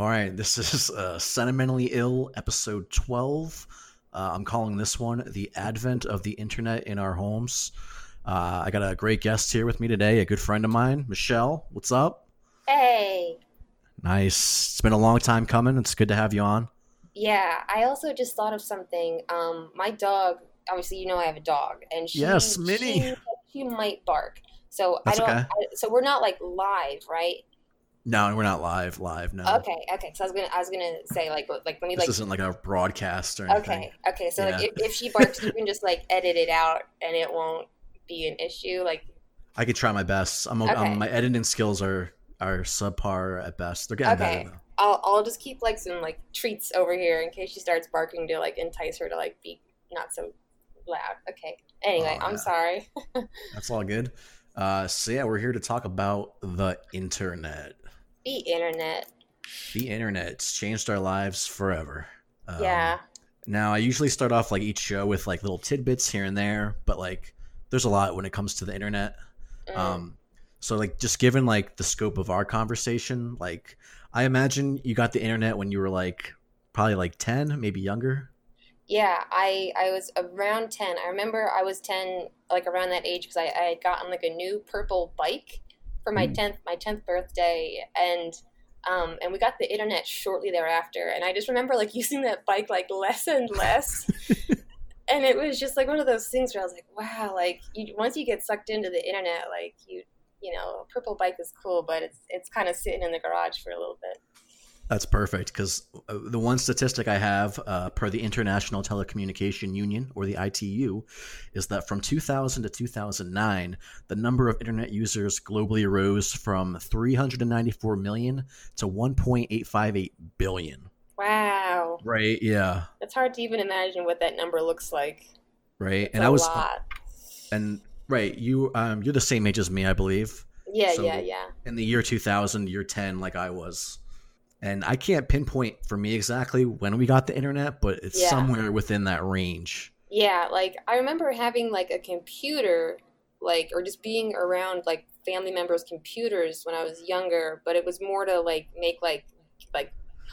All right, this is Sentimentally Ill, episode 12. I'm calling this one The Advent of the Internet in Our Homes. I got a great guest here with me today, a good friend of mine, Michelle. What's up? Hey. Nice. It's been a long time coming. It's good to have you on. Yeah, I also just thought of something. My dog, obviously, you know I have a dog, and yes, Minnie. She might bark. So that's okay. So we're not like live, right? No, we're not live. No. Okay. So I was gonna say like let me like. This isn't like a broadcast or anything. Okay. So yeah. Like if she barks, you can just like edit it out, and it won't be an issue. Like I could try my best. My editing skills are subpar at best. They're getting better though. I'll just keep like some like treats over here in case she starts barking to like entice her to like be not so loud. Okay. Anyway, I'm sorry. That's all good. So yeah, we're here to talk about the internet. The internet. The internet's changed our lives forever. Yeah. Now I usually start off like each show with like little tidbits here and there, but like there's a lot when it comes to the internet. So like just given like the scope of our conversation, like I imagine you got the internet when you were like probably like 10, maybe younger. Yeah, I was around 10. I remember I was 10, like around that age, because I had gotten like a new purple bike for my 10th birthday, and we got the internet shortly thereafter. And I just remember like using that bike like less and less, and it was just like one of those things where I was like, wow, like once you get sucked into the internet, like you know, a purple bike is cool, but it's kind of sitting in the garage for a little bit. That's perfect, because the one statistic I have per the International Telecommunication Union, or the ITU, is that from 2000 to 2009, the number of internet users globally rose from 394 million to 1.858 billion. Wow. Right, yeah. It's hard to even imagine what that number looks like. Right, it's a lot. And right, you're the same age as me, I believe. Yeah, so yeah. In the year 2000, you're 10 like I was. And I can't pinpoint for me exactly when we got the internet, but it's somewhere within that range. Yeah, like I remember having like a computer, like, or just being around like family members' computers when I was younger, but it was more to like make like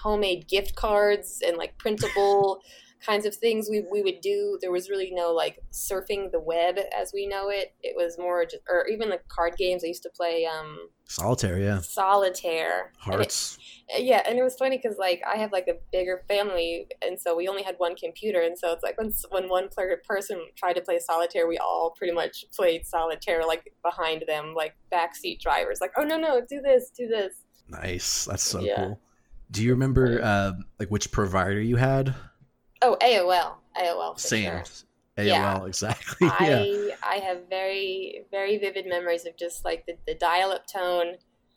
homemade gift cards and like printable kinds of things we would do. There was really no like surfing the web as we know it. It was more just, or even the card games I used to play. Solitaire. Hearts. And it was funny because like I have like a bigger family, and so we only had one computer, and so it's like when one person tried to play solitaire, we all pretty much played solitaire like behind them, like backseat drivers. Like, oh no, do this. Nice, that's so cool. Do you remember like which provider you had? Oh, AOL. For same. Sure. AOL, yeah. Exactly. I have very, very vivid memories of just like the dial-up tone.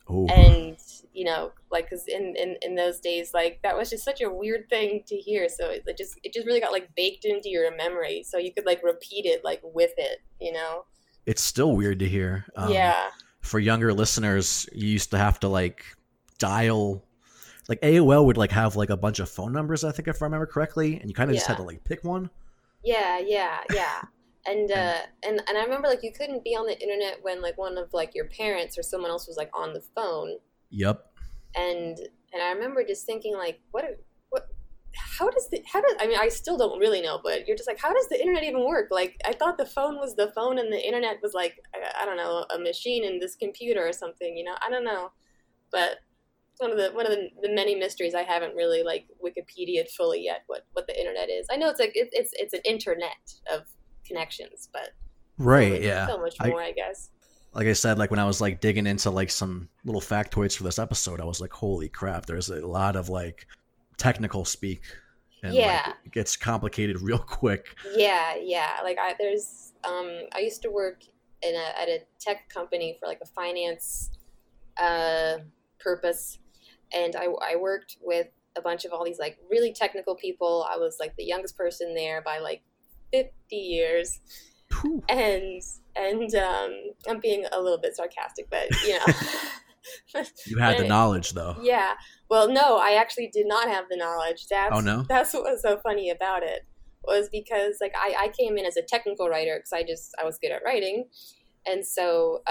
Ooh. And, you know, like, because in those days, like that was just such a weird thing to hear. So it just really got like baked into your memory. So you could like repeat it like with it, you know? It's still weird to hear. For younger listeners, you used to have to like dial. Like AOL would like have like a bunch of phone numbers, I think, if I remember correctly, and you kind of just had to like pick one. Yeah. And I remember like you couldn't be on the internet when like one of like your parents or someone else was like on the phone. Yep. And I remember just thinking like, I still don't really know, but you're just like, how does the internet even work? Like I thought the phone was the phone and the internet was like, I don't know, a machine in this computer or something, you know, I don't know, but. One of the many mysteries I haven't really like Wikipedia'd fully yet what the internet is. I know it's like it's an internet of connections, but so much more, I guess. Like I said, like when I was like digging into like some little factoids for this episode, I was like, holy crap, there's a lot of like technical speak, and like, it gets complicated real quick. Yeah. Like I used to work in at a tech company for like a finance purpose, and I worked with a bunch of all these like really technical people. I was like the youngest person there by like 50 years. Ooh. and I'm being a little bit sarcastic, but you know. You had the knowledge though. Yeah, well no, I actually did not have the knowledge. That's what was so funny about it, was because like I came in as a technical writer because I was good at writing, and so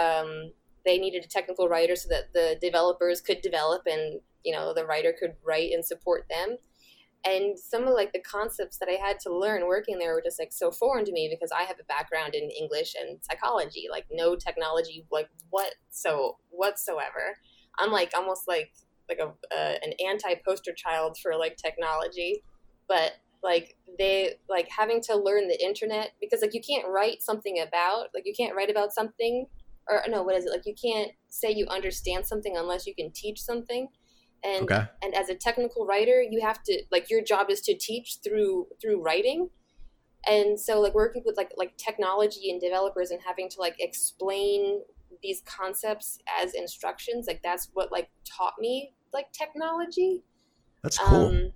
they needed a technical writer so that the developers could develop and you know, the writer could write and support them. And some of like the concepts that I had to learn working there were just like so foreign to me because I have a background in English and psychology, like no technology, like whatsoever. I'm like almost like an anti-poster child for like technology, but like they like having to learn the internet because like you can't write something about like you can't write about something or no, what is it? Like you can't say you understand something unless you can teach something. And okay. And as a technical writer, you have to like your job is to teach through writing. And so like working with like technology and developers and having to like explain these concepts as instructions, like that's what like taught me like technology. That's cool.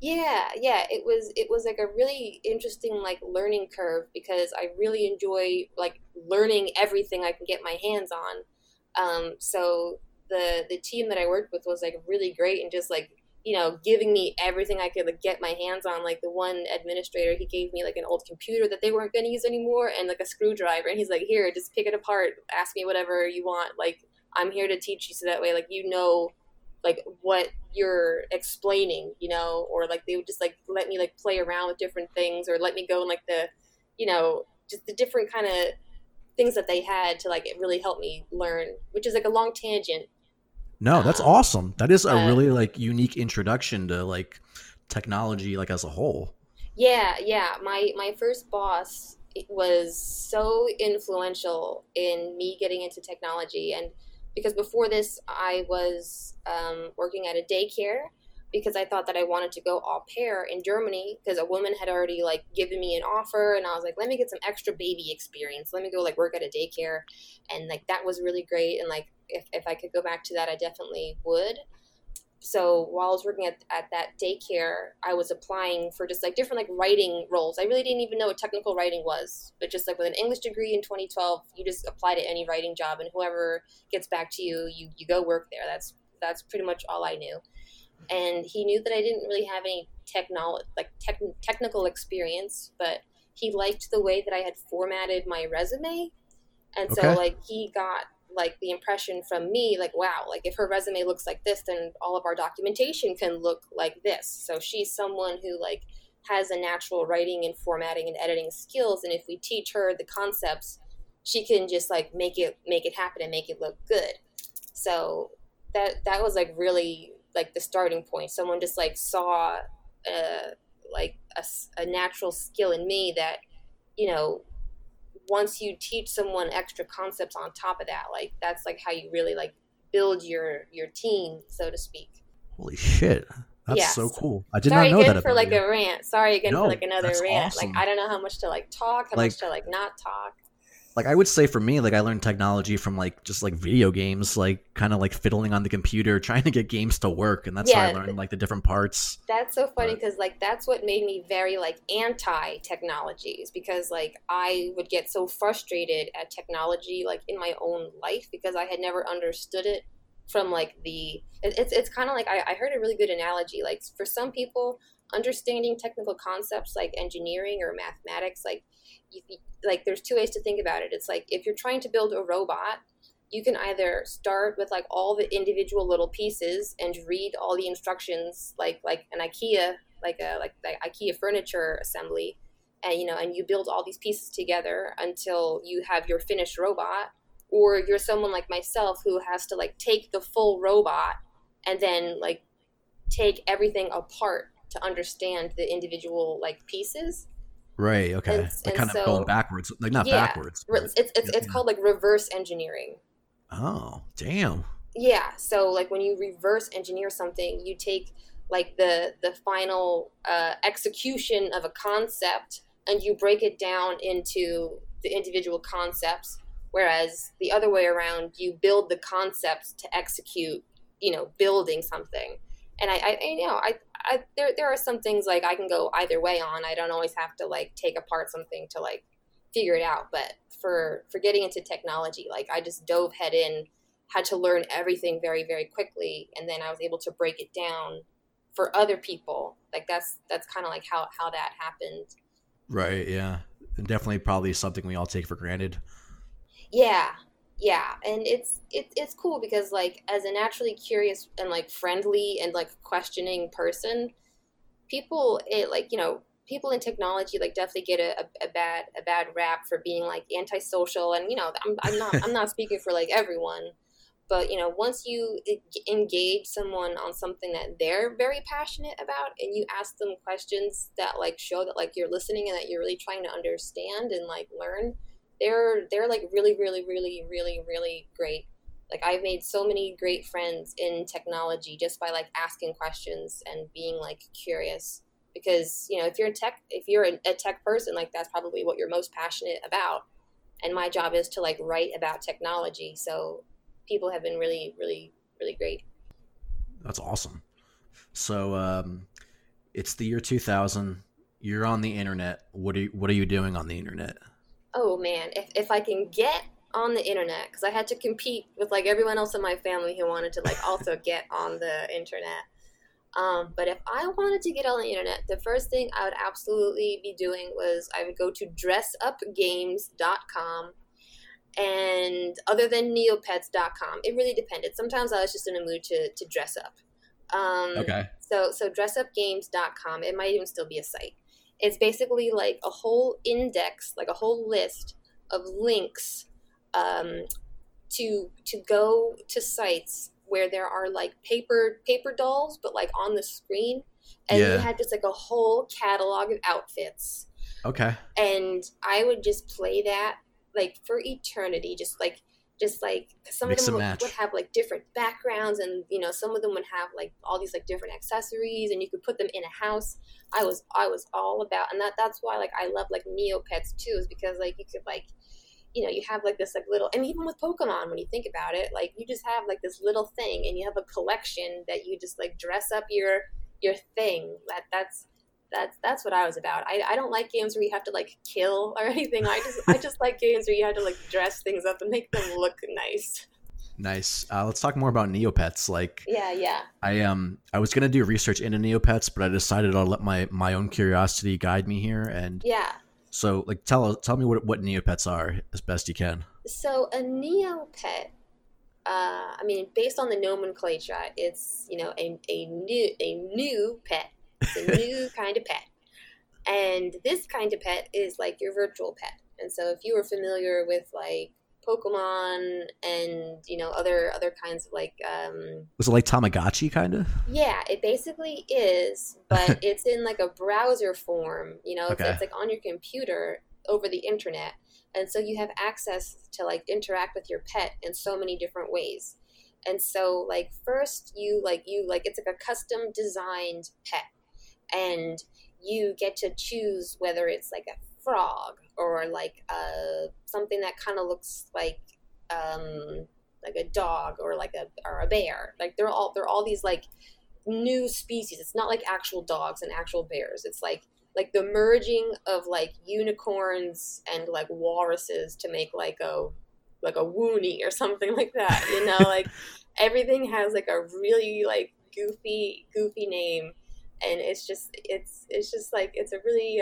Yeah. It was like a really interesting like learning curve because I really enjoy like learning everything I can get my hands on. So the team that I worked with was like really great and just like, you know, giving me everything I could like get my hands on. Like the one administrator, he gave me like an old computer that they weren't going to use anymore and like a screwdriver. And he's like, here, just pick it apart. Ask me whatever you want. Like I'm here to teach you. So that way, like, you know, like what you're explaining, you know, or like they would just like let me like play around with different things or let me go in like the, you know, just the different kind of things that they had to like, it really helped me learn, which is like a long tangent. No, that's awesome. That is a really like unique introduction to like technology, like as a whole. Yeah. My first boss was so influential in me getting into technology. And because before this, I was working at a daycare because I thought that I wanted to go au pair in Germany because a woman had already like given me an offer. And I was like, let me get some extra baby experience. Let me go like work at a daycare. And like, that was really great. And like, if I could go back to that, I definitely would. So while I was working at that daycare, I was applying for just like different like writing roles. I really didn't even know what technical writing was, but just like with an English degree in 2012, you just apply to any writing job and whoever gets back to you, you go work there. That's pretty much all I knew. And he knew that I didn't really have any technical experience, but he liked the way that I had formatted my resume. And so like he got like the impression from me, like, wow, like if her resume looks like this, then all of our documentation can look like this. So she's someone who like has a natural writing and formatting and editing skills. And if we teach her the concepts, she can just like make it happen and make it look good. So that was like really like the starting point. Someone just like saw like a natural skill in me that, you know, once you teach someone extra concepts on top of that, like that's like how you really like build your team, so to speak. Holy shit. That's so cool. I did not know that about you. Sorry again for like a rant. Sorry again for like another rant. Awesome. Like I don't know how much to like talk, how much to like not talk. Like I would say for me, like I learned technology from like just like video games, like kind of like fiddling on the computer, trying to get games to work. And that's how I learned like the different parts. That's so funny because like that's what made me very like anti-technologies because like I would get so frustrated at technology like in my own life because I had never understood it from like it's kind of like I heard a really good analogy. Like for some people, understanding technical concepts like engineering or mathematics, like like there's two ways to think about it. It's like if you're trying to build a robot, you can either start with like all the individual little pieces and read all the instructions like an IKEA, like IKEA furniture assembly, and you know, and you build all these pieces together until you have your finished robot. Or you're someone like myself who has to like take the full robot and then like take everything apart to understand the individual like pieces. Right. Okay. Like kind of going backwards, like not backwards. It's called like reverse engineering. Oh, damn. Yeah. So like when you reverse engineer something, you take like the final execution of a concept and you break it down into the individual concepts. Whereas the other way around, you build the concepts to execute, you know, building something. And I there are some things like I can go either way on. I don't always have to like take apart something to like figure it out. But for getting into technology, like I just dove head in, had to learn everything very, very quickly. And then I was able to break it down for other people. Like that's kind of like how that happened. Right. Yeah. And definitely probably something we all take for granted. Yeah. Yeah, and it's cool because, like, as a naturally curious and, like, friendly and, like, questioning person, people in technology, like, definitely get a bad rap for being, like, antisocial. And, you know, I'm not speaking for, like, everyone, but, you know, once you engage someone on something that they're very passionate about and you ask them questions that, like, show that, like, you're listening and that you're really trying to understand and, like, learn, They're like really, really, really, really, really great. Like, I've made so many great friends in technology just by, like, asking questions and being, like, curious, because, you know, if you're a tech person, like, that's probably what you're most passionate about. And my job is to, like, write about technology. So people have been really, really, really great. That's awesome. So, it's the year 2000, you're on the internet. What are you doing on the internet? Oh man, if I can get on the internet, because I had to compete with, like, everyone else in my family who wanted to, like, also get on the internet. But if I wanted to get on the internet, the first thing I would absolutely be doing was I would go to dressupgames.com, and other than neopets.com. It really depended. Sometimes I was just in a mood to dress up. Okay. So dressupgames.com. It might even still be a site. It's basically like a whole index, like a whole list of links to go to sites where there are, like, paper dolls, but, like, on the screen. And yeah. You had just, like, a whole catalog of outfits. Okay. And I would just play that, like, for eternity, just like some of them would have, like, different backgrounds, and, you know, some of them would have, like, all these, like, different accessories, and you could put them in a house. I was all about, and that's why, like, I love, like, Neopets too, is because, like, you could, like, you know, you have, like, this, like, little, and even with Pokemon, when you think about it, like, you just have, like, this little thing, and you have a collection that you just, like, dress up your thing. That's what I was about. I don't like games where you have to, like, kill or anything. I just like games where you have to, like, dress things up and make them look nice. Nice. Let's talk more about Neopets. Like, yeah. I was gonna do research into Neopets, but I decided I'll let my own curiosity guide me here. And yeah. So, like, tell me what Neopets are as best you can. So a Neopet, I mean, based on the nomenclature, it's, you know, a new pet. It's a new kind of pet. And this kind of pet is, like, your virtual pet. And so if you were familiar with, like, Pokemon and, you know, other kinds of, like... Was it like Tamagotchi, kind of? Yeah, it basically is, but it's in, like, a browser form. You know, okay. It's, like, on your computer over the internet. And so you have access to, like, interact with your pet in so many different ways. And so, like, first you it's, like, a custom designed pet. And you get to choose whether it's, like, a frog or, like, something that kind of looks like a dog or a bear. Like, they're all these, like, new species. It's not like actual dogs and actual bears. It's like the merging of, like, unicorns and, like, walruses to make like a woonie or something like that. You know, like, everything has, like, a really, like, goofy name. And it's just like, it's a really,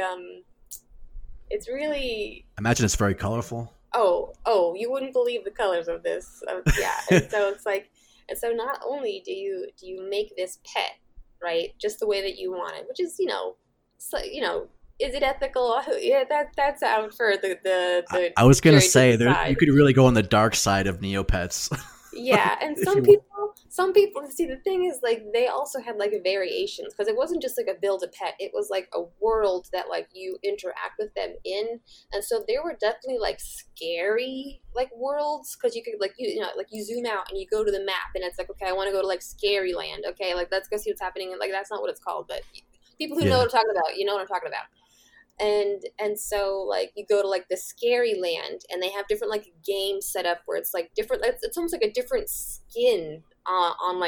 it's really. I imagine it's very colorful. Oh, you wouldn't believe the colors of this. Yeah. And so it's like, and so not only do you make this pet, right, just the way that you want it, which is, you know, so, you know, is it ethical? Yeah, that's out for the I was gonna say there, you could really go on the dark side of Neopets. Yeah, and some people see, the thing is, like, they also had, like, variations, because it wasn't just, like, a build a pet, it was, like, a world that, like, you interact with them in. And so there were definitely, like, scary, like, worlds, because you could, like, you know, like, you zoom out and you go to the map and it's like, okay, I want to go to, like, Scary Land, okay, like, let's go see what's happening. And, like, that's not what it's called, but people who know what I'm talking about, you know what I'm talking about. And so, like, you go to, like, the Scary Land, and they have different, like, games set up where it's, like, different. It's almost like a different skin on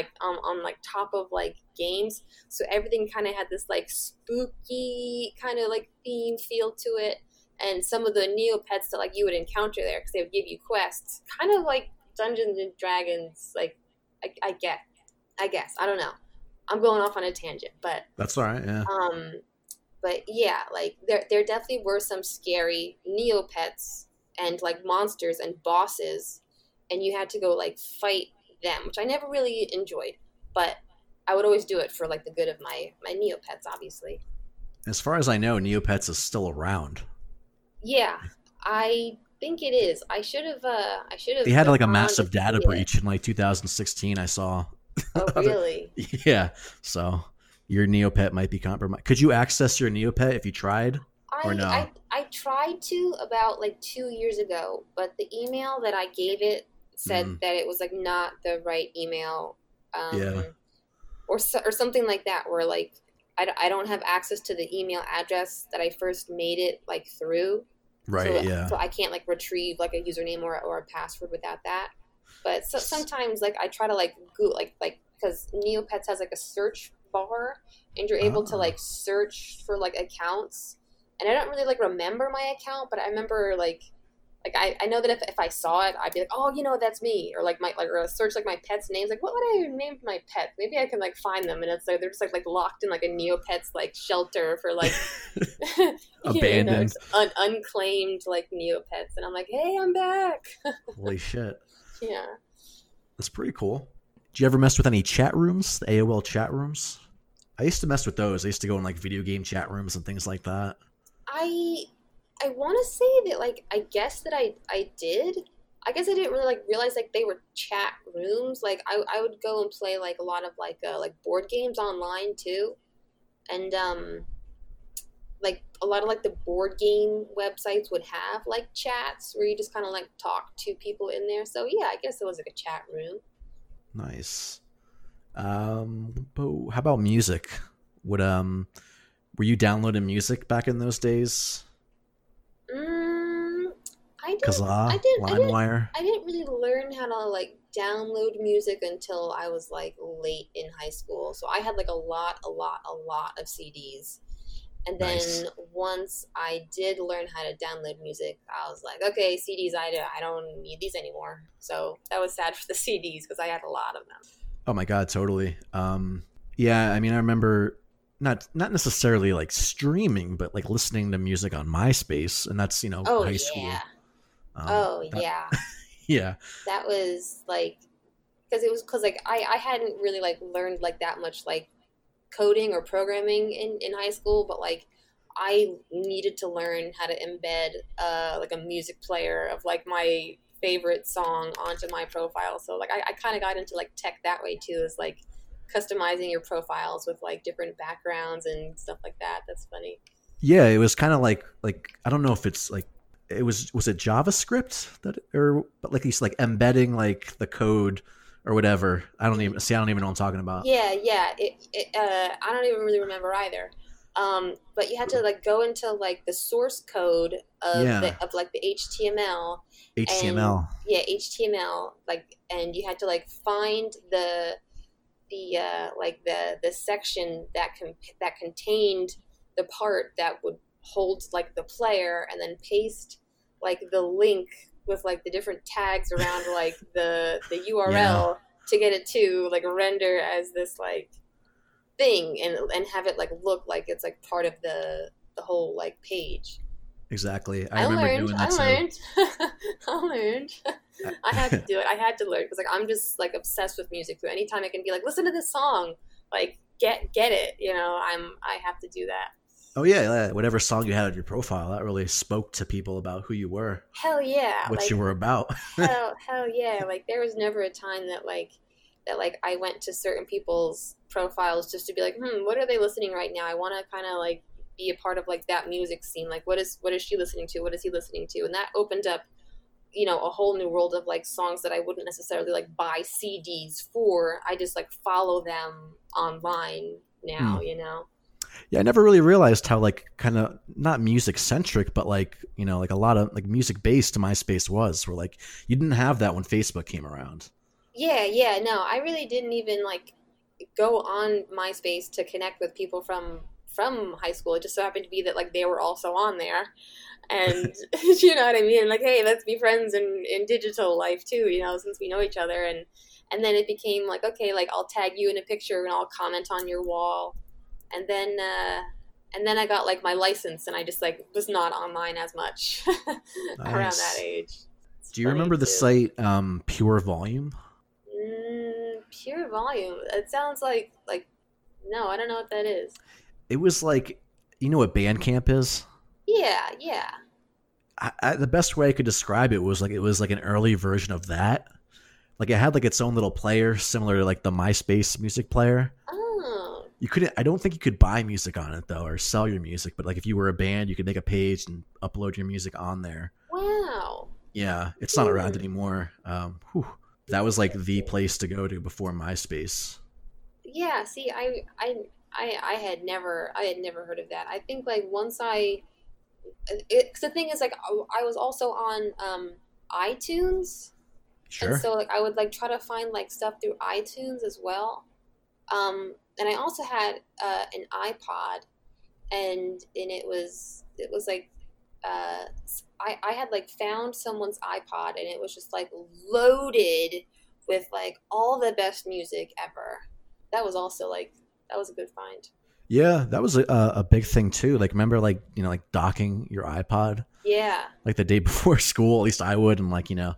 top of, like, games. So everything kind of had this, like, spooky kind of, like, theme feel to it. And some of the Neopets that, like, you would encounter there, because they would give you quests, kind of like Dungeons and Dragons. Like, I guess I don't know. I'm going off on a tangent, but that's all right. Yeah. But yeah, like, there definitely were some scary Neopets and, like, monsters and bosses and you had to go like fight them, which I never really enjoyed, but I would always do it for like the good of my Neopets, obviously. As far as I know, Neopets is still around. Yeah, I think it is. I should have. They had like a massive data breach in like 2016. I saw. Oh, really? Yeah. So your Neopet might be compromised. Could you access your Neopet if you tried? Or no? I tried to about like 2 years ago, but the email that I gave it said that it was like not the right email. Or something like that, where like I don't have access to the email address that I first made it like through. Right. So, yeah. So I can't like retrieve like a username or a password without that. But so, sometimes like I try to like Google, like because Neopets has like a search bar and you're able to like search for like accounts. And I don't really like remember my account, but I remember like I know that if I saw it, I'd be like, oh, you know, that's me, or like my like or search like my pet's names, like what would I name my pet? Maybe I can like find them, and it's like they're just like locked in like a Neopets like shelter for like abandoned, you know, unclaimed like Neopets, and I'm like, hey, I'm back. Holy shit! Yeah, that's pretty cool. Did you ever mess with any chat rooms, the AOL chat rooms? I used to mess with those. I used to go in like video game chat rooms and things like that. I want to say that, like, I guess that I did. I guess I didn't really, like, realize, like, they were chat rooms. Like, I would go and play, like, a lot of, like board games online, too. And, like, a lot of, like, the board game websites would have, like, chats where you just kind of, like, talk to people in there. So, yeah, I guess it was, like, a chat room. Nice. How about music? Were you downloading music back in those days? I didn't really learn how to like download music until I was like late in high school. So I had like a lot of CDs. And then once I did learn how to download music, I was like, okay, CDs, I don't need these anymore. So that was sad for the CDs because I had a lot of them. Oh my God, totally. Yeah, I mean, I remember not necessarily like streaming, but like listening to music on MySpace, and that's, you know, high school. Yeah. That was like, because like I hadn't really like learned like that much like coding or programming in high school, but like I needed to learn how to embed like a music player of like my favorite song onto my profile. So like I kind of got into like tech that way too, is like customizing your profiles with like different backgrounds and stuff like that. That's funny. Yeah, it was kind of like I don't know if it's like it was it JavaScript that, or but like he's like embedding like the code or whatever. I don't even know what I'm talking about. Yeah. It I don't even really remember either. But you had to like go into like the source code of like the HTML. HTML. Like, and you had to like find the like the section that contained the part that would hold like the player, and then paste like the link with like the different tags around like the URL to get it to like render as this like thing, and have it like look like it's like part of the whole like page. Exactly. I remember doing that. I learned. I had to do it. I had to learn because like I'm just like obsessed with music. So anytime I can be like, listen to this song, like get it, you know, I have to do that. Oh yeah, whatever song you had on your profile, that really spoke to people about who you were. Hell yeah, what like, you were about. hell yeah, like there was never a time that I went to certain people's profiles just to be like, what are they listening right now? I want to kind of like be a part of like that music scene. Like, what is she listening to? What is he listening to? And that opened up, you know, a whole new world of like songs that I wouldn't necessarily like buy CDs for. I just like follow them online now, you know. Yeah, I never really realized how like kind of not music centric, but like, you know, like a lot of like music based MySpace was, where like you didn't have that when Facebook came around. Yeah, no, I really didn't even like go on MySpace to connect with people from high school. It just so happened to be that like they were also on there, and you know what I mean? Like, hey, let's be friends in digital life too, you know, since we know each other. And then it became like, okay, like I'll tag you in a picture and I'll comment on your wall. And then I got like my license, and I just like was not online as much around that age. Do you remember the site Pure Volume? Pure Volume. It sounds like no, I don't know what that is. It was like, you know what Bandcamp is? Yeah. I, the best way I could describe it was like it was like an early version of that. Like it had like its own little player, similar to like the MySpace music player. Oh. You couldn't. I don't think you could buy music on it though, or sell your music. But like if you were a band, you could make a page and upload your music on there. Wow. Yeah, it's not around anymore. That was like the place to go to before MySpace. Yeah. See, I had never heard of that. I think like once because the thing is like I was also on iTunes. Sure. And so like I would like try to find like stuff through iTunes as well. And I also had an iPod, and it was like I had like found someone's iPod, and it was just like loaded with like all the best music ever. That was also like that was a good find. Yeah, that was a big thing too. Like remember like, you know, like docking your iPod? Yeah. Like the day before school, at least I would, and like, you know,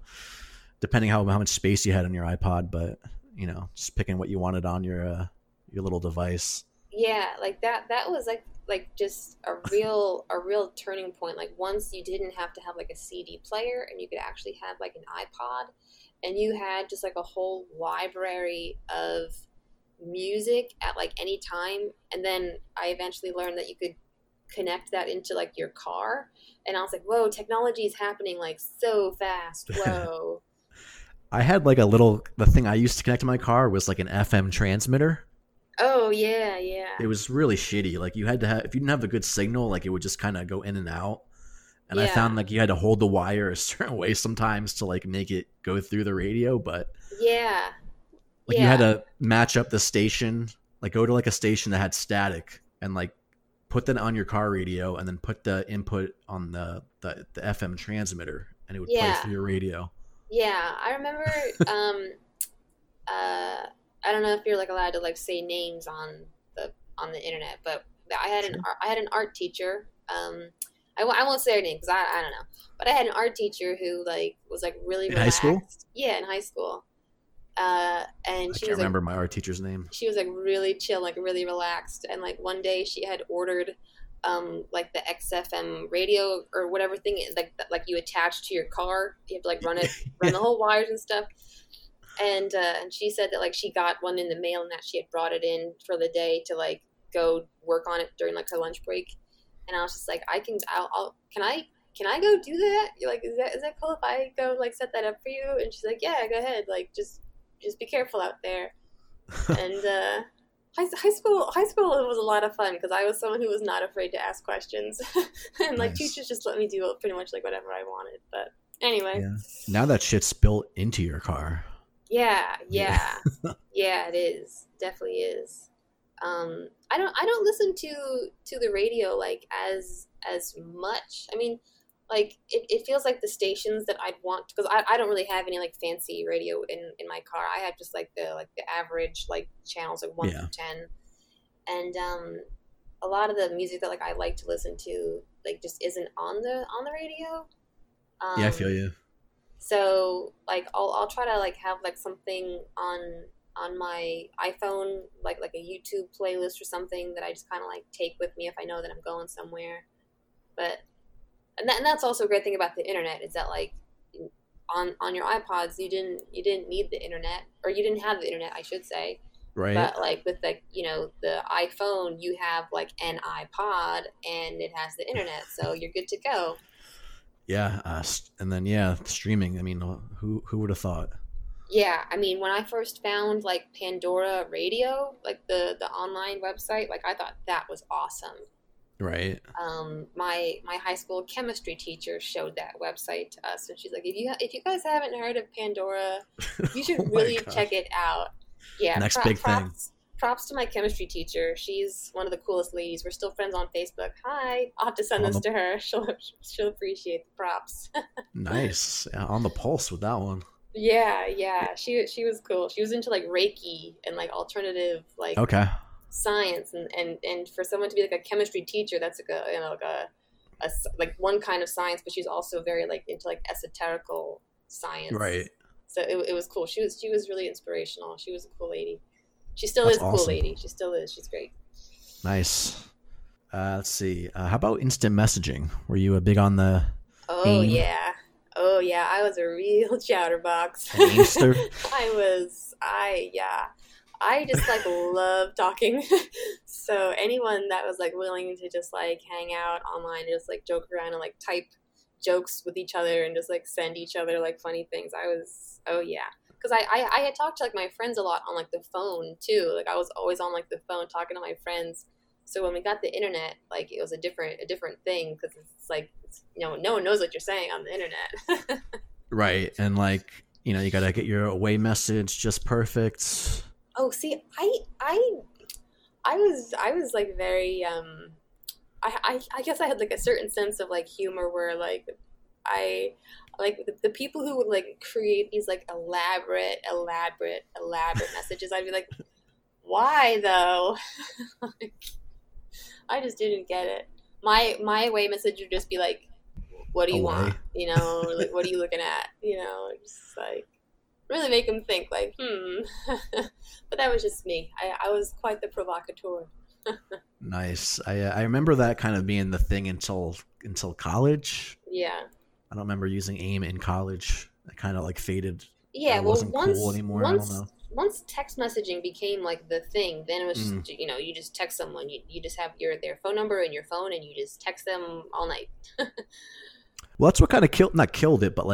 depending how much space you had on your iPod, but you know, just picking what you wanted on your little device. Yeah, like that was like just a real turning point. Like once you didn't have to have like a CD player and you could actually have like an iPod, and you had just like a whole library of music at like any time. And then I eventually learned that you could connect that into like your car, and I was like, whoa, technology is happening like so fast. Whoa. I had like the thing I used to connect to my car was like an FM transmitter. Oh yeah. It was really shitty. Like you had to have, if you didn't have a good signal, like it would just kind of go in and out. And yeah. I found like you had to hold the wire a certain way sometimes to like make it go through the radio, but yeah. Like yeah. You had to match up the station, like go to like a station that had static and like put that on your car radio and then put the input on the FM transmitter, and it would play through your radio. Yeah. I remember, I don't know if you're like allowed to like say names on the internet, but I had an art teacher. I won't say her name cause I don't know, but I had an art teacher who like was like really relaxed. High school? Yeah. In high school. And she I can't remember my art teacher's name. She was like really chill, like really relaxed, and like one day she had ordered like the XFM radio or whatever thing like you attach to your car. You have to like run the whole wires and stuff. And she said that like she got one in the mail and that she had brought it in for the day to like go work on it during like her lunch break. And I was just like, can I go do that? You're like, is that cool if I go like set that up for you? And she's like, yeah, go ahead. Like just be careful out there. And high school was a lot of fun because I was someone who was not afraid to ask questions, and like teachers just let me do pretty much like whatever I wanted. But anyway, Now that shit's built into your car. Yeah. Yeah, it is, definitely is. I don't listen to the radio like as much. I mean, like it feels like the stations that I'd want, because I don't really have any like fancy radio in my car. I have just like the average like channels like 1 through 10, and a lot of the music that like I like to listen to like just isn't on the radio. Yeah, I feel you. So like I'll try to like have like something on my iPhone like a YouTube playlist or something that I just kind of like take with me if I know that I'm going somewhere, but. And that's also a great thing about the internet, is that like on your iPods you didn't need the internet, or you didn't have the internet, I should say. Right. But like with like, you know, the iPhone, you have like an iPod and it has the internet, so you're good to go. Yeah, and then streaming. I mean, who would have thought? Yeah, I mean, when I first found like Pandora Radio, like the online website, like I thought that was awesome. Right. My high school chemistry teacher showed that website to us, and she's like, if you guys haven't heard of Pandora, you should really check it out. Yeah. Next big thing. Props to my chemistry teacher. She's one of the coolest ladies. We're still friends on Facebook. Hi. I'll have to send this to her. She'll appreciate the props. Nice. Yeah, on the pulse with that one. Yeah. She was cool. She was into like Reiki and like alternative like science, and for someone to be like a chemistry teacher, that's like a, you know, like a like one kind of science, but she's also very like into like esoterical science. Right. So it was cool. She was really inspirational. She was a cool lady. She still That's is a awesome. Cool lady. She still is. She's great. Nice. Let's see. How about instant messaging? Were you big on the Oh, AIM? Yeah. Oh, yeah. I was a real chatterbox. I just love talking. So anyone that was willing to just hang out online and just joke around and type jokes with each other and just send each other funny things. Because I had talked to my friends a lot on the phone too. I was always on the phone talking to my friends. So when we got the internet, it was a different thing because it's no one knows what you're saying on the internet. Right, and you gotta get your away message just perfect. Oh, see, I was very I guess I had a certain sense of humor where the people who would create these elaborate messages, I'd be why though? I just didn't get it. My away message would just be what do you want? You know, or, what are you looking at? You know, just really make them think but that was just me. I was quite the provocateur. Nice. I remember that kind of being the thing until college. Yeah. I don't remember using AIM in college. It kind of faded. Yeah, it wasn't cool anymore. I don't know. Once text messaging became the thing, then it was just, you just text someone. You just have their phone number in your phone and you just text them all night. Well, that's what kind of not killed it, but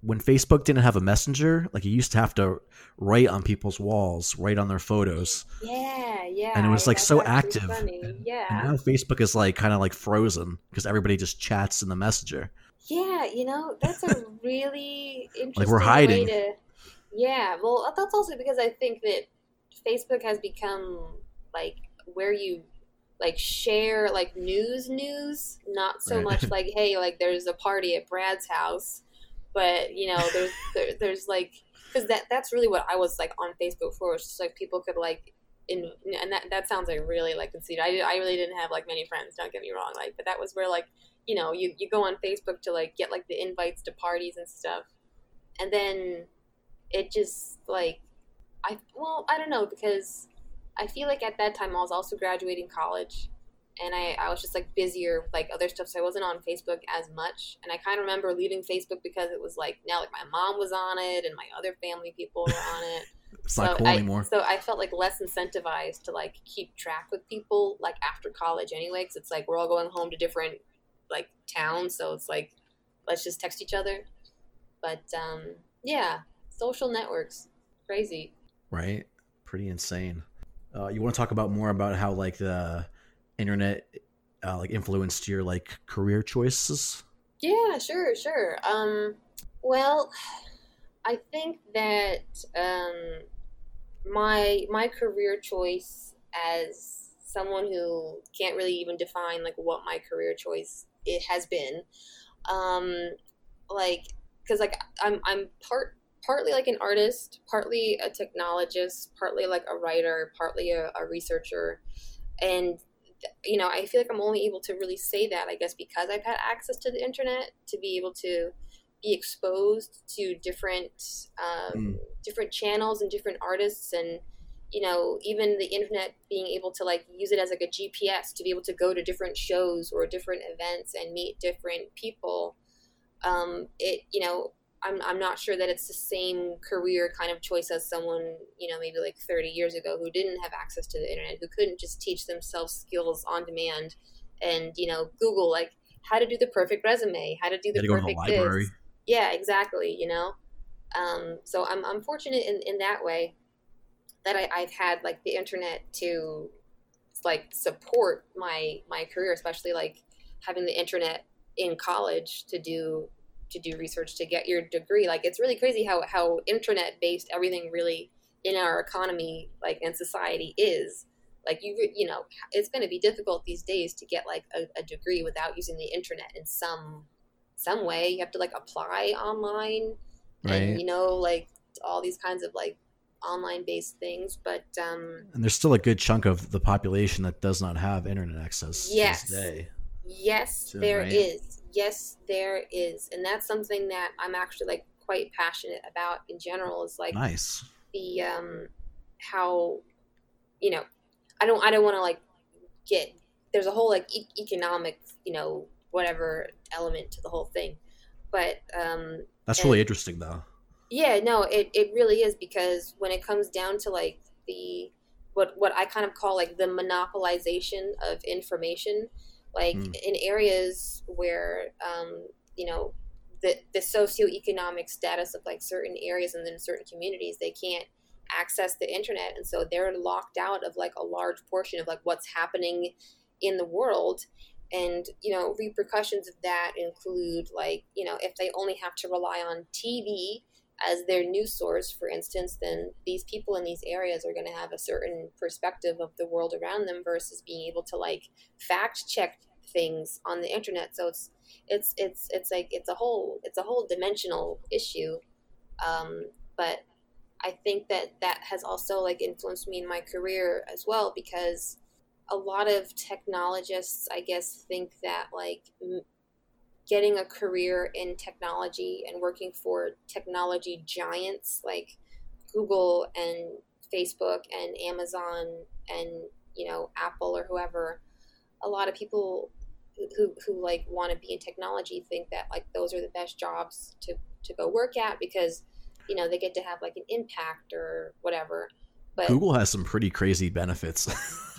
when Facebook didn't have a messenger, you used to have to write on people's walls, write on their photos. Yeah, yeah. And it was so active. Funny. Yeah. And now Facebook is frozen because everybody just chats in the messenger. Yeah, that's a really interesting we're hiding. Yeah, well, that's also because I think that Facebook has become where you share news, not so right. much hey, there's a party at Brad's house. But there's because that's really what I was on Facebook for. It's just people could and that sounds really conceited. I really didn't have many friends. Don't get me wrong. But that was where you go on Facebook to get the invites to parties and stuff, and then it just I don't know, because I feel at that time I was also graduating college. And I was just busier with other stuff, so I wasn't on Facebook as much. And I kind of remember leaving Facebook because it was my mom was on it and my other family people were on it. It's not cool anymore. So I felt less incentivized to keep track with people after college anyway, because it's we're all going home to different towns, so it's let's just text each other. But yeah, social networks, crazy, right? Pretty insane. You want to talk about more about how the internet influenced your career choices? Yeah, sure. Well, I think that my career choice, as someone who can't really even define what my career choice it has been, because I'm partly an artist, partly a technologist, partly a writer, partly a researcher, and I feel I'm only able to really say that, I guess, because I've had access to the internet to be able to be exposed to different channels and different artists, and even the internet being able to use it as a GPS to be able to go to different shows or different events and meet different people. I'm not sure that it's the same career kind of choice as someone, maybe 30 years ago who didn't have access to the internet, who couldn't just teach themselves skills on demand and, Google, how to do the perfect resume, how to do the perfect library. Yeah, exactly. So I'm fortunate in that way that I've had the internet to support my career, especially having the internet in college to do research to get your degree. It's really crazy how internet based everything really in our economy and society is. It's going to be difficult these days to get a degree without using the internet in some way. You have to apply online, right. And all these kinds of online based things, but and there's still a good chunk of the population that does not have internet access. Yes. Today. Yes, so, there right? is. Yes, there is. And that's something that I'm actually quite passionate about in general is like nice. The how, you know, I don't want to like get, there's a whole like economic, you know, whatever element to the whole thing, but that's really interesting though. Yeah, no, it really is, because when it comes down to like the what I kind of call like the monopolization of information, like in areas where you know, the socioeconomic status of like certain areas and then certain communities, they can't access the internet, and so they're locked out of like a large portion of like what's happening in the world. And you know, repercussions of that include like, you know, if they only have to rely on TV as their news source, for instance, then these people in these areas are going to have a certain perspective of the world around them versus being able to like fact check things on the internet. So it's like it's a whole dimensional issue, but I think that has also like influenced me in my career as well, because a lot of technologists, I guess, think that like getting a career in technology and working for technology giants like Google and Facebook and Amazon and, you know, Apple or whoever, a lot of people who like want to be in technology think that like those are the best jobs to go work at, because, you know, they get to have like an impact or whatever. But Google has some pretty crazy benefits.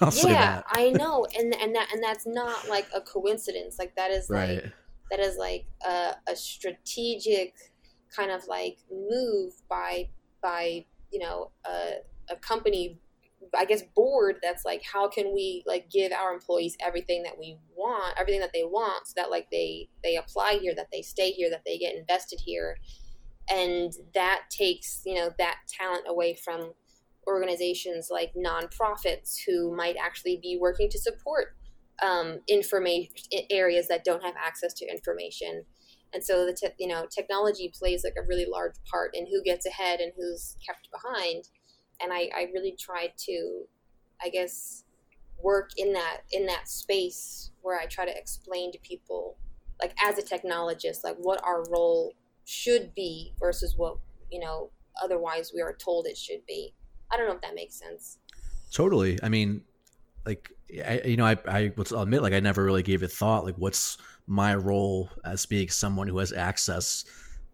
I'll say that. I know. And that's not like a coincidence. Like that is right. Like, that is like a strategic kind of like move by you know, a company, I guess, board that's like, how can we like give our employees everything that we want, everything that they want, so that like they apply here, that they stay here, that they get invested here. And that takes, you know, that talent away from organizations like nonprofits who might actually be working to support information areas that don't have access to information. And so technology plays like a really large part in who gets ahead and who's kept behind. And I really try to, I guess, work in that space where I try to explain to people, like as a technologist, like what our role should be versus what, you know, otherwise we are told it should be. I don't know if that makes sense. Totally. I mean, like, I will admit, like, I never really gave it thought, like, what's my role as being someone who has access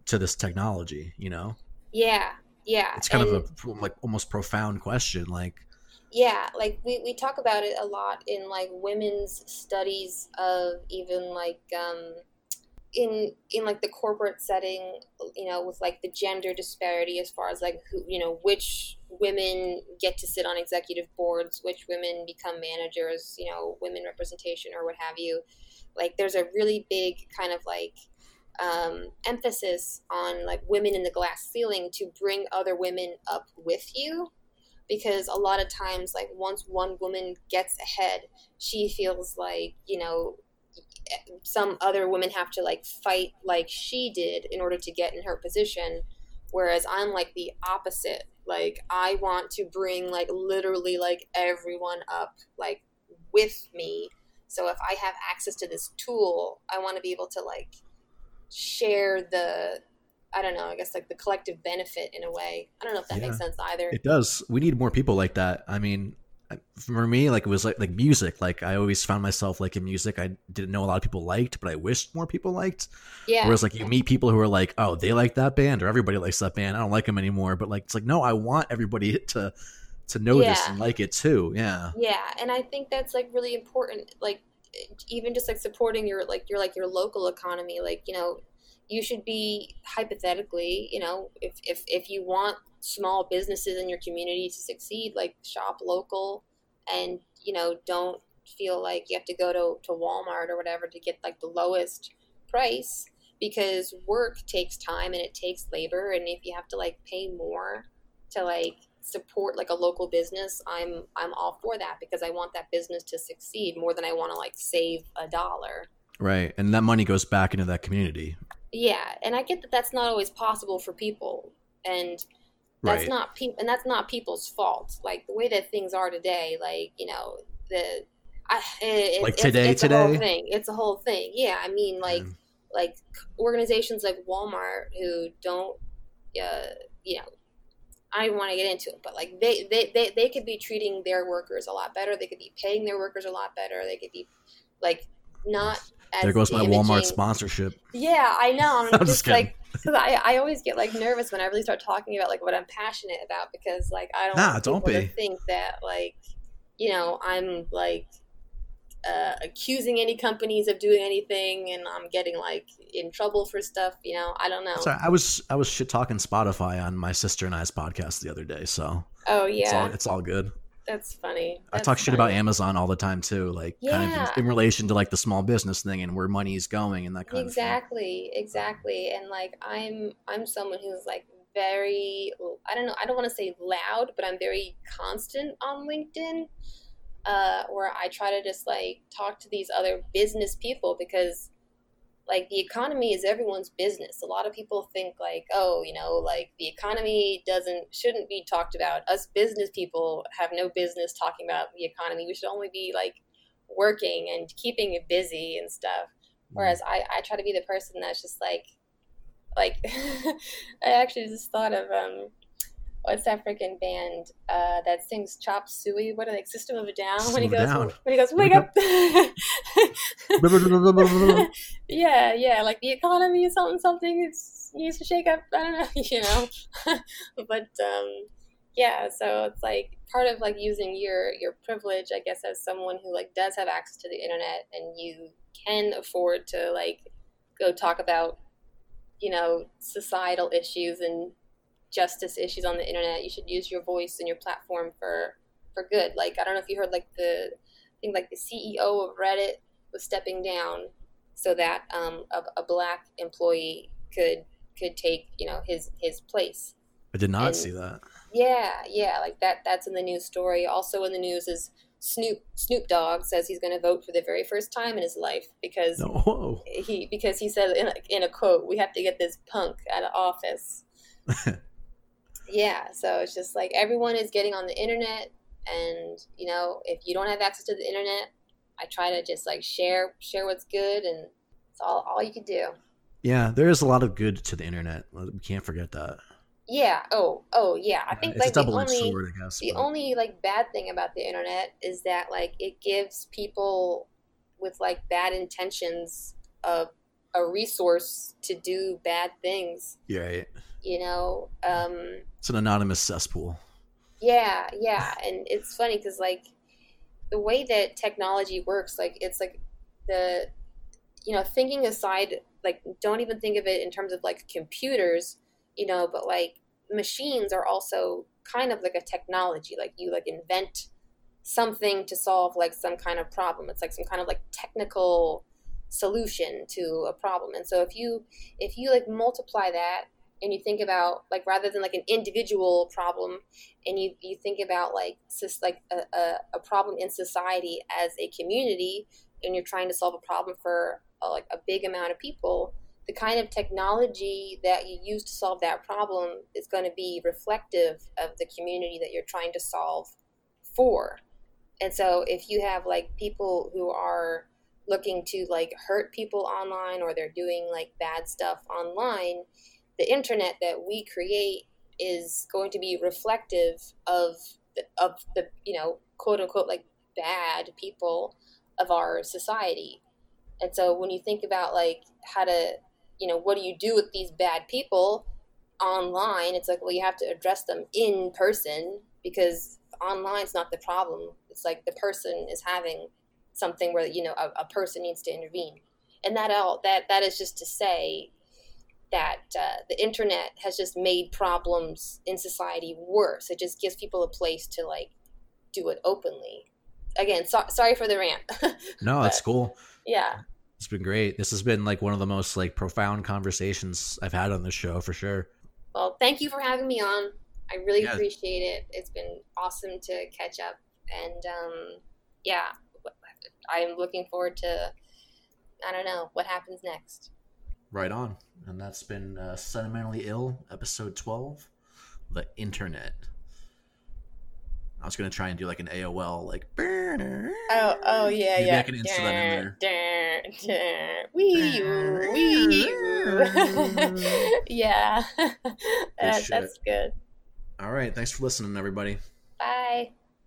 to this technology, you know? Yeah, yeah. It's kind of a, like, almost profound question, like. Yeah, like, we talk about it a lot in, like, women's studies of even, like, in like the corporate setting, you know, with like the gender disparity as far as like who, you know, which women get to sit on executive boards, which women become managers, you know, women representation or what have you. Like there's a really big kind of like emphasis on like women in the glass ceiling to bring other women up with you, because a lot of times like once one woman gets ahead, she feels like, you know, some other women have to like fight like she did in order to get in her position, whereas I'm like the opposite. Like I want to bring like literally like everyone up like with me. So if I have access to this tool, I want to be able to like share the, I don't know, I guess like the collective benefit in a way. I don't know if that makes sense either. It does. We need more people like that. I mean, for me, like it was like music. Like I always found myself like in music, I didn't know a lot of people liked, but I wished more people liked. Yeah. Whereas like you meet people who are like, oh, they like that band, or everybody likes that band. I don't like them anymore. But like it's like, no, I want everybody to know this and like it too. Yeah. Yeah, and I think that's like really important. Like even just like supporting your your local economy. Like, you know, you should be hypothetically, you know, if you want small businesses in your community to succeed, like shop local, and, you know, don't feel like you have to go to Walmart or whatever to get like the lowest price, because work takes time and it takes labor. And if you have to like pay more to like support like a local business, I'm all for that, because I want that business to succeed more than I want to like save a dollar. Right. And that money goes back into that community. Yeah. And I get that that's not always possible for people, and that's not and that's not people's fault. Like the way that things are today, like, you know, it's a whole thing. Yeah. I mean, like like organizations like Walmart who don't, you know, I don't want to get into it, but like they could be treating their workers a lot better. They could be paying their workers a lot better. They could be like not as there goes my Walmart sponsorship. Yeah, I know. I'm just like, because I always get like nervous when I really start talking about like what I'm passionate about, because like I don't want people to think that like, you know, I'm like accusing any companies of doing anything and I'm getting like in trouble for stuff, you know. I don't know. Sorry, I was shit talking Spotify on my sister and I's podcast the other day, so it's all good. That's funny. I talk shit about Amazon all the time too, like kind of in relation to like the small business thing and where money is going and that kind of thing. Exactly. And like I'm someone who's like very, I don't know, I don't want to say loud, but I'm very constant on LinkedIn. Where I try to just like talk to these other business people, because like the economy is everyone's business. A lot of people think like, oh, you know, like the economy shouldn't be talked about. Us business people have no business talking about the economy. We should only be like working and keeping it busy and stuff. Whereas I try to be the person that's just like I actually just thought of, what's that freaking band that sings Chop Suey? What are they? Like, System of a Down? When he goes, wake up! Yeah, like the economy or something. It needs to shake up. I don't know, you know. But yeah, so it's like part of like using your privilege, I guess, as someone who like does have access to the internet and you can afford to like go talk about, you know, societal issues and justice issues on the internet. You should use your voice and your platform for good. Like, I don't know if you heard, like the CEO of Reddit was stepping down so that a black employee could take, you know, his place. I did not see that. Yeah, like that's in the news story. Also in the news is Snoop Dogg says he's going to vote for the very first time in his life because he said in a quote, "We have to get this punk out of office." Yeah, so it's just like everyone is getting on the internet, and you know, if you don't have access to the internet, I try to just like share what's good, and it's all you can do. Yeah, there is a lot of good to the internet. We can't forget that. Yeah. Oh yeah. I think it's like the only like bad thing about the internet is that like it gives people with like bad intentions a resource to do bad things. Yeah. Right. You know, it's an anonymous cesspool. Yeah. And it's funny because like the way that technology works, like it's like the, you know, thinking aside, like don't even think of it in terms of like computers, you know, but like machines are also kind of like a technology. Like you like invent something to solve like some kind of problem. It's like some kind of like technical solution to a problem. And so if you like multiply that, and you think about like rather than like an individual problem, and you think about like just like a problem in society as a community, and you're trying to solve a problem for like a big amount of people, the kind of technology that you use to solve that problem is going to be reflective of the community that you're trying to solve for. And so if you have like people who are looking to like hurt people online, or they're doing like bad stuff online, the internet that we create is going to be reflective of the, you know, quote unquote, like bad people of our society. And so when you think about like how to, you know, what do you do with these bad people online? It's like, well, you have to address them in person, because online's not the problem. It's like the person is having something where, you know, a person needs to intervene. And that is just to say that the internet has just made problems in society worse. It just gives people a place to like do it openly. Again, sorry for the rant. No, that's cool. Yeah. It's been great. This has been like one of the most like profound conversations I've had on this show for sure. Well, thank you for having me on. I really appreciate it. It's been awesome to catch up. And yeah, I'm looking forward to, I don't know, what happens next. Right on. And that's been Sentimentally Ill, episode 12, The Internet. I was going to try and do like an AOL, like. Oh yeah. Maybe I can insert that in there. Wee-oo. Yeah. That's good. All right. Thanks for listening, everybody. Bye.